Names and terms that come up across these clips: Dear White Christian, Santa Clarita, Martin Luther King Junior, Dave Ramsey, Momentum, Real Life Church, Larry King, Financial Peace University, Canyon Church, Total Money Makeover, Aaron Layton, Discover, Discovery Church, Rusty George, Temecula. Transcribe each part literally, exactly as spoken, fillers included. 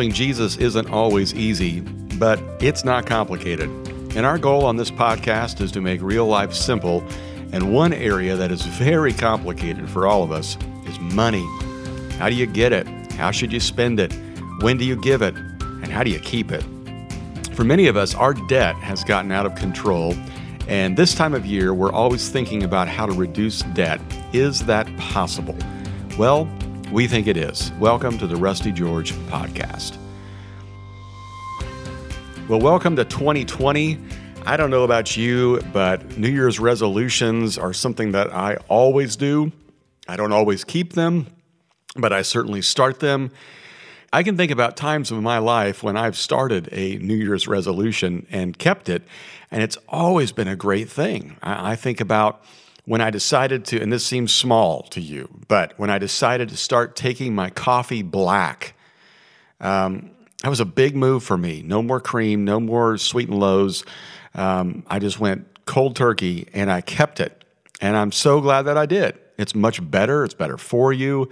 Following Jesus isn't always easy, but it's not complicated. And our goal on this podcast is to make real life simple. And one area that is very complicated for all of us is money. How do you get it? How should you spend it? When do you give it? And how do you keep it? For many of us, our debt has gotten out of control. And this time of year, we're always thinking about how to reduce debt. Is that possible? Well, we think it is. Welcome to the Rusty George podcast. Well, welcome to twenty twenty. I don't know about you, but New Year's resolutions are something that I always do. I don't always keep them, but I certainly start them. I can think about times in my life when I've started a New Year's resolution and kept it, and it's always been a great thing. I think about when I decided to, and this seems small to you, but when I decided to start taking my coffee black, um, that was a big move for me. No more cream, no more sweet and lows. Um, I just went cold turkey, and I kept it, and I'm so glad that I did. It's much better. It's better for you.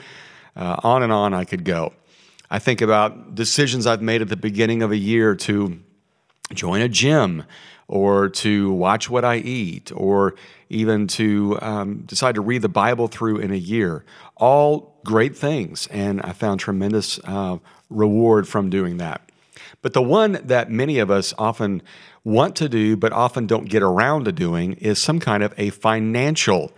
Uh, on and on I could go. I think about decisions I've made at the beginning of a year to join a gym or to watch what I eat or even to um, decide to read the Bible through in a year. All great things, and I found tremendous uh, reward from doing that. But the one that many of us often want to do but often don't get around to doing is some kind of a financial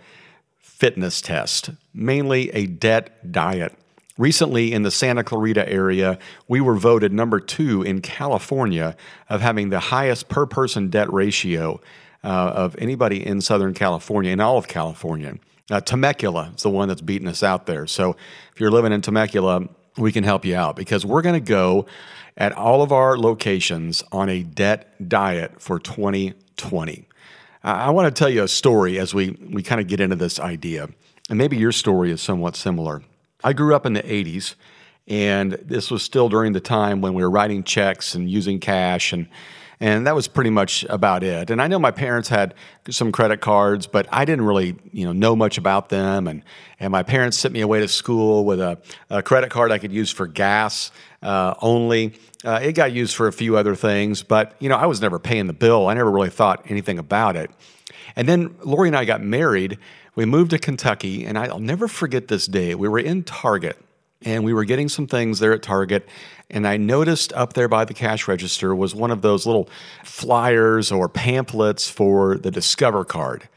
fitness test, mainly a debt diet. Recently, in the Santa Clarita area, we were voted number two in California of having the highest per-person debt ratio uh, of anybody in Southern California, in all of California. Uh, Temecula is the one that's beating us out there. So if you're living in Temecula, we can help you out because we're going to go at all of our locations on a debt diet for twenty twenty. Uh, I want to tell you a story as we, we kind of get into this idea, and maybe your story is somewhat similar. I grew up in the eighties, and this was still during the time when we were writing checks and using cash, and and that was pretty much about it. And I know my parents had some credit cards, but I didn't really you know know much about them, and, and my parents sent me away to school with a, a credit card I could use for gas uh, only. Uh, it got used for a few other things, but you know I was never paying the bill. I never really thought anything about it. And then Lori and I got married. We moved to Kentucky, and I'll never forget this day. We were in Target, and we were getting some things there at Target, and I noticed up there by the cash register was one of those little flyers or pamphlets for the Discover card.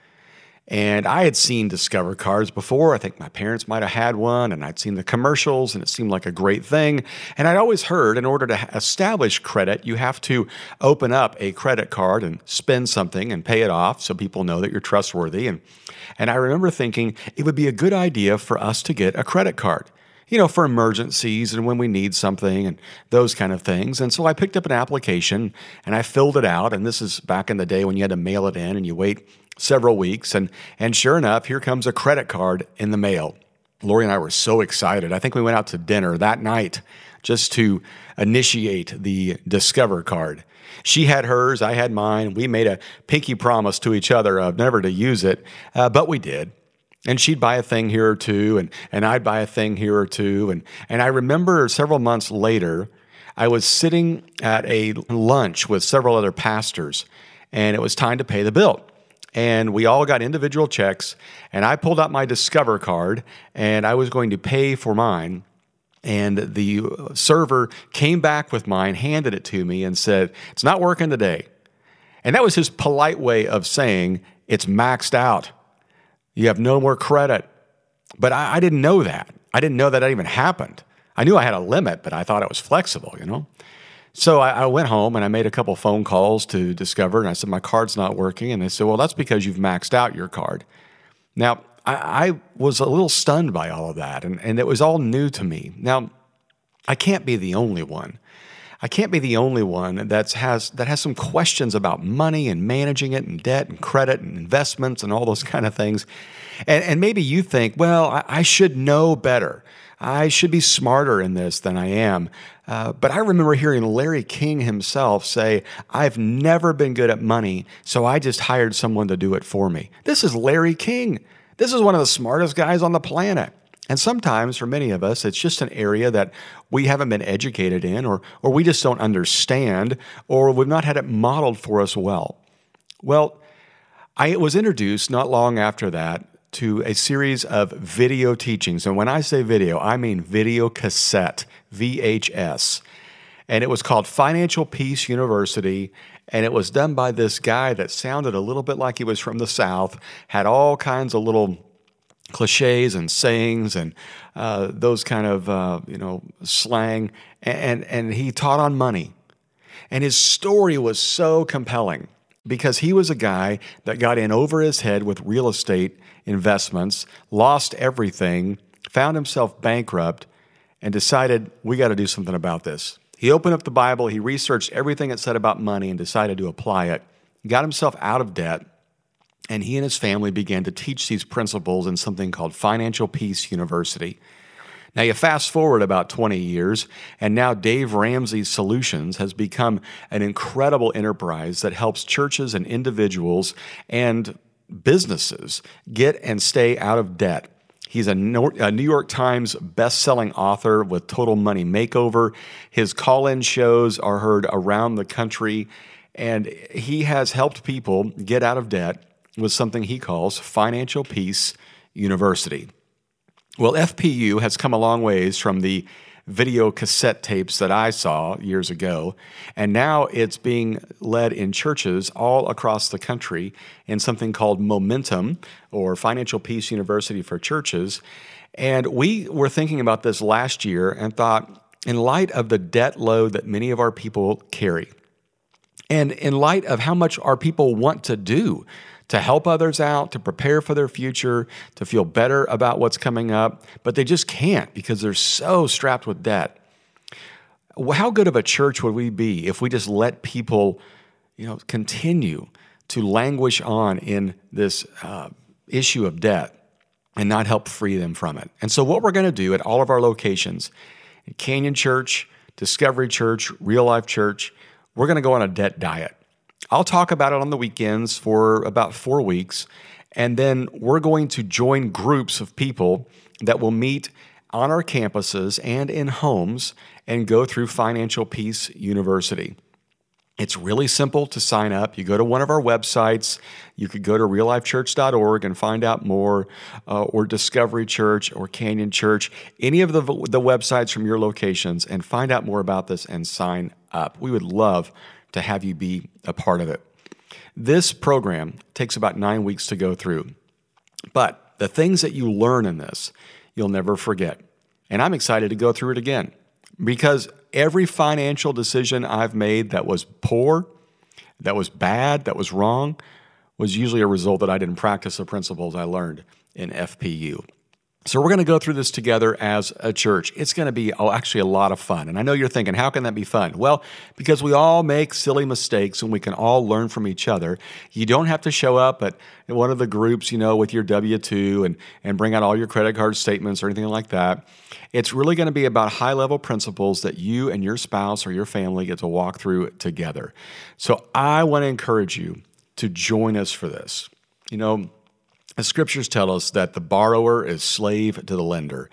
And I had seen Discover cards before. I think my parents might have had one, and I'd seen the commercials, and it seemed like a great thing. And I'd always heard in order to establish credit, you have to open up a credit card and spend something and pay it off so people know that you're trustworthy. And, and I remember thinking it would be a good idea for us to get a credit card, you know, for emergencies and when we need something and those kind of things. And so I picked up an application, and I filled it out. And this is back in the day when you had to mail it in, and you wait several weeks, and and sure enough, here comes a credit card in the mail. Lori and I were so excited. I think we went out to dinner that night just to initiate the Discover card. She had hers, I had mine. We made a pinky promise to each other of never to use it, uh, but we did. And she'd buy a thing here or two, and and I'd buy a thing here or two. And, and I remember several months later, I was sitting at a lunch with several other pastors, and it was time to pay the bill. And we all got individual checks, and I pulled out my Discover card, and I was going to pay for mine. And the server came back with mine, handed it to me, and said, "It's not working today." And that was his polite way of saying, "It's maxed out. You have no more credit." But I, I didn't know that. I didn't know that that even happened. I knew I had a limit, but I thought it was flexible, you know? So I, I went home, and I made a couple phone calls to Discover, and I said, "My card's not working." And they said, "Well, that's because you've maxed out your card." Now, I, I was a little stunned by all of that, and, and it was all new to me. Now, I can't be the only one. I can't be the only one that's has that has some questions about money and managing it and debt and credit and investments and all those kind of things. And, and maybe you think, well, I, I should know better. I should be smarter in this than I am. Uh, but I remember hearing Larry King himself say, "I've never been good at money, so I just hired someone to do it for me." This is Larry King. This is one of the smartest guys on the planet. And sometimes, for many of us, it's just an area that we haven't been educated in, or, or we just don't understand, or we've not had it modeled for us well. Well, I was introduced not long after that to a series of video teachings. And when I say video, I mean video cassette, V H S. And it was called Financial Peace University, and it was done by this guy that sounded a little bit like he was from the South, had all kinds of little cliches and sayings and uh, those kind of uh, you know slang, and and he taught on money. And his story was so compelling because he was a guy that got in over his head with real estate investments, lost everything, found himself bankrupt, and decided, we got to do something about this. He opened up the Bible, he researched everything it said about money and decided to apply it. He got himself out of debt, and he and his family began to teach these principles in something called Financial Peace University. Now you fast forward about twenty years, and now Dave Ramsey Solutions has become an incredible enterprise that helps churches and individuals and businesses get and stay out of debt. He's a New York Times best-selling author with Total Money Makeover. His call-in shows are heard around the country, and he has helped people get out of debt with something he calls Financial Peace University. Well, F P U has come a long ways from the video cassette tapes that I saw years ago, and now it's being led in churches all across the country in something called Momentum, or Financial Peace University for Churches. And we were thinking about this last year and thought, in light of the debt load that many of our people carry, and in light of how much our people want to do to help others out, to prepare for their future, to feel better about what's coming up, but they just can't because they're so strapped with debt. How good of a church would we be if we just let people, you know, continue to languish on in this uh, issue of debt and not help free them from it? And so what we're going to do at all of our locations, Canyon Church, Discovery Church, Real Life Church, we're going to go on a debt diet. I'll talk about it on the weekends for about four weeks, and then we're going to join groups of people that will meet on our campuses and in homes and go through Financial Peace University. It's really simple to sign up. You go to one of our websites. You could go to real life church dot org and find out more, uh, or Discovery Church or Canyon Church, any of the the websites from your locations, and find out more about this and sign up. We would love to have you be a part of it. This program takes about nine weeks to go through, but the things that you learn in this, you'll never forget. And I'm excited to go through it again, because every financial decision I've made that was poor, that was bad, that was wrong, was usually a result that I didn't practice the principles I learned in F P U. So we're going to go through this together as a church. It's going to be oh, actually a lot of fun. And I know you're thinking, how can that be fun? Well, because we all make silly mistakes and we can all learn from each other. You don't have to show up at one of the groups, you know, with your W two and, and bring out all your credit card statements or anything like that. It's really going to be about high-level principles that you and your spouse or your family get to walk through together. So I want to encourage you to join us for this. You know, the scriptures tell us that the borrower is slave to the lender,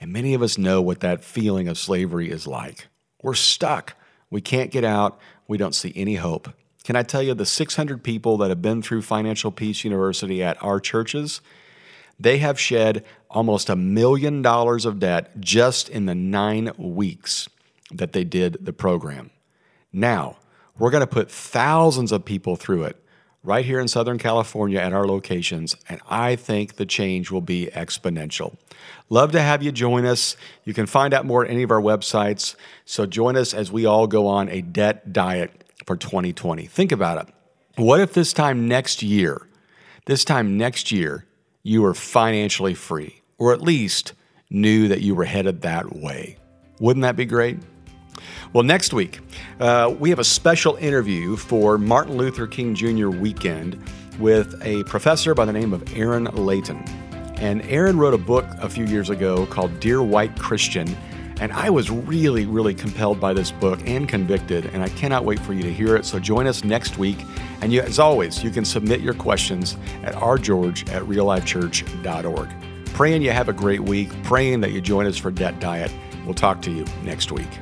and many of us know what that feeling of slavery is like. We're stuck. We can't get out. We don't see any hope. Can I tell you, the six hundred people that have been through Financial Peace University at our churches, they have shed almost a million dollars of debt just in the nine weeks that they did the program. Now, we're going to put thousands of people through it right here in Southern California at our locations, and I think the change will be exponential. Love to have you join us. You can find out more at any of our websites, so join us as we all go on a debt diet for twenty twenty. Think about it. What if this time next year, this time next year, you were financially free, or at least knew that you were headed that way? Wouldn't that be great? Well, next week, uh, we have a special interview for Martin Luther King Junior weekend with a professor by the name of Aaron Layton. And Aaron wrote a book a few years ago called Dear White Christian, and I was really, really compelled by this book and convicted, and I cannot wait for you to hear it. So join us next week. And you, as always, you can submit your questions at r george at real life church dot org. Praying you have a great week, praying that you join us for Debt Diet. We'll talk to you next week.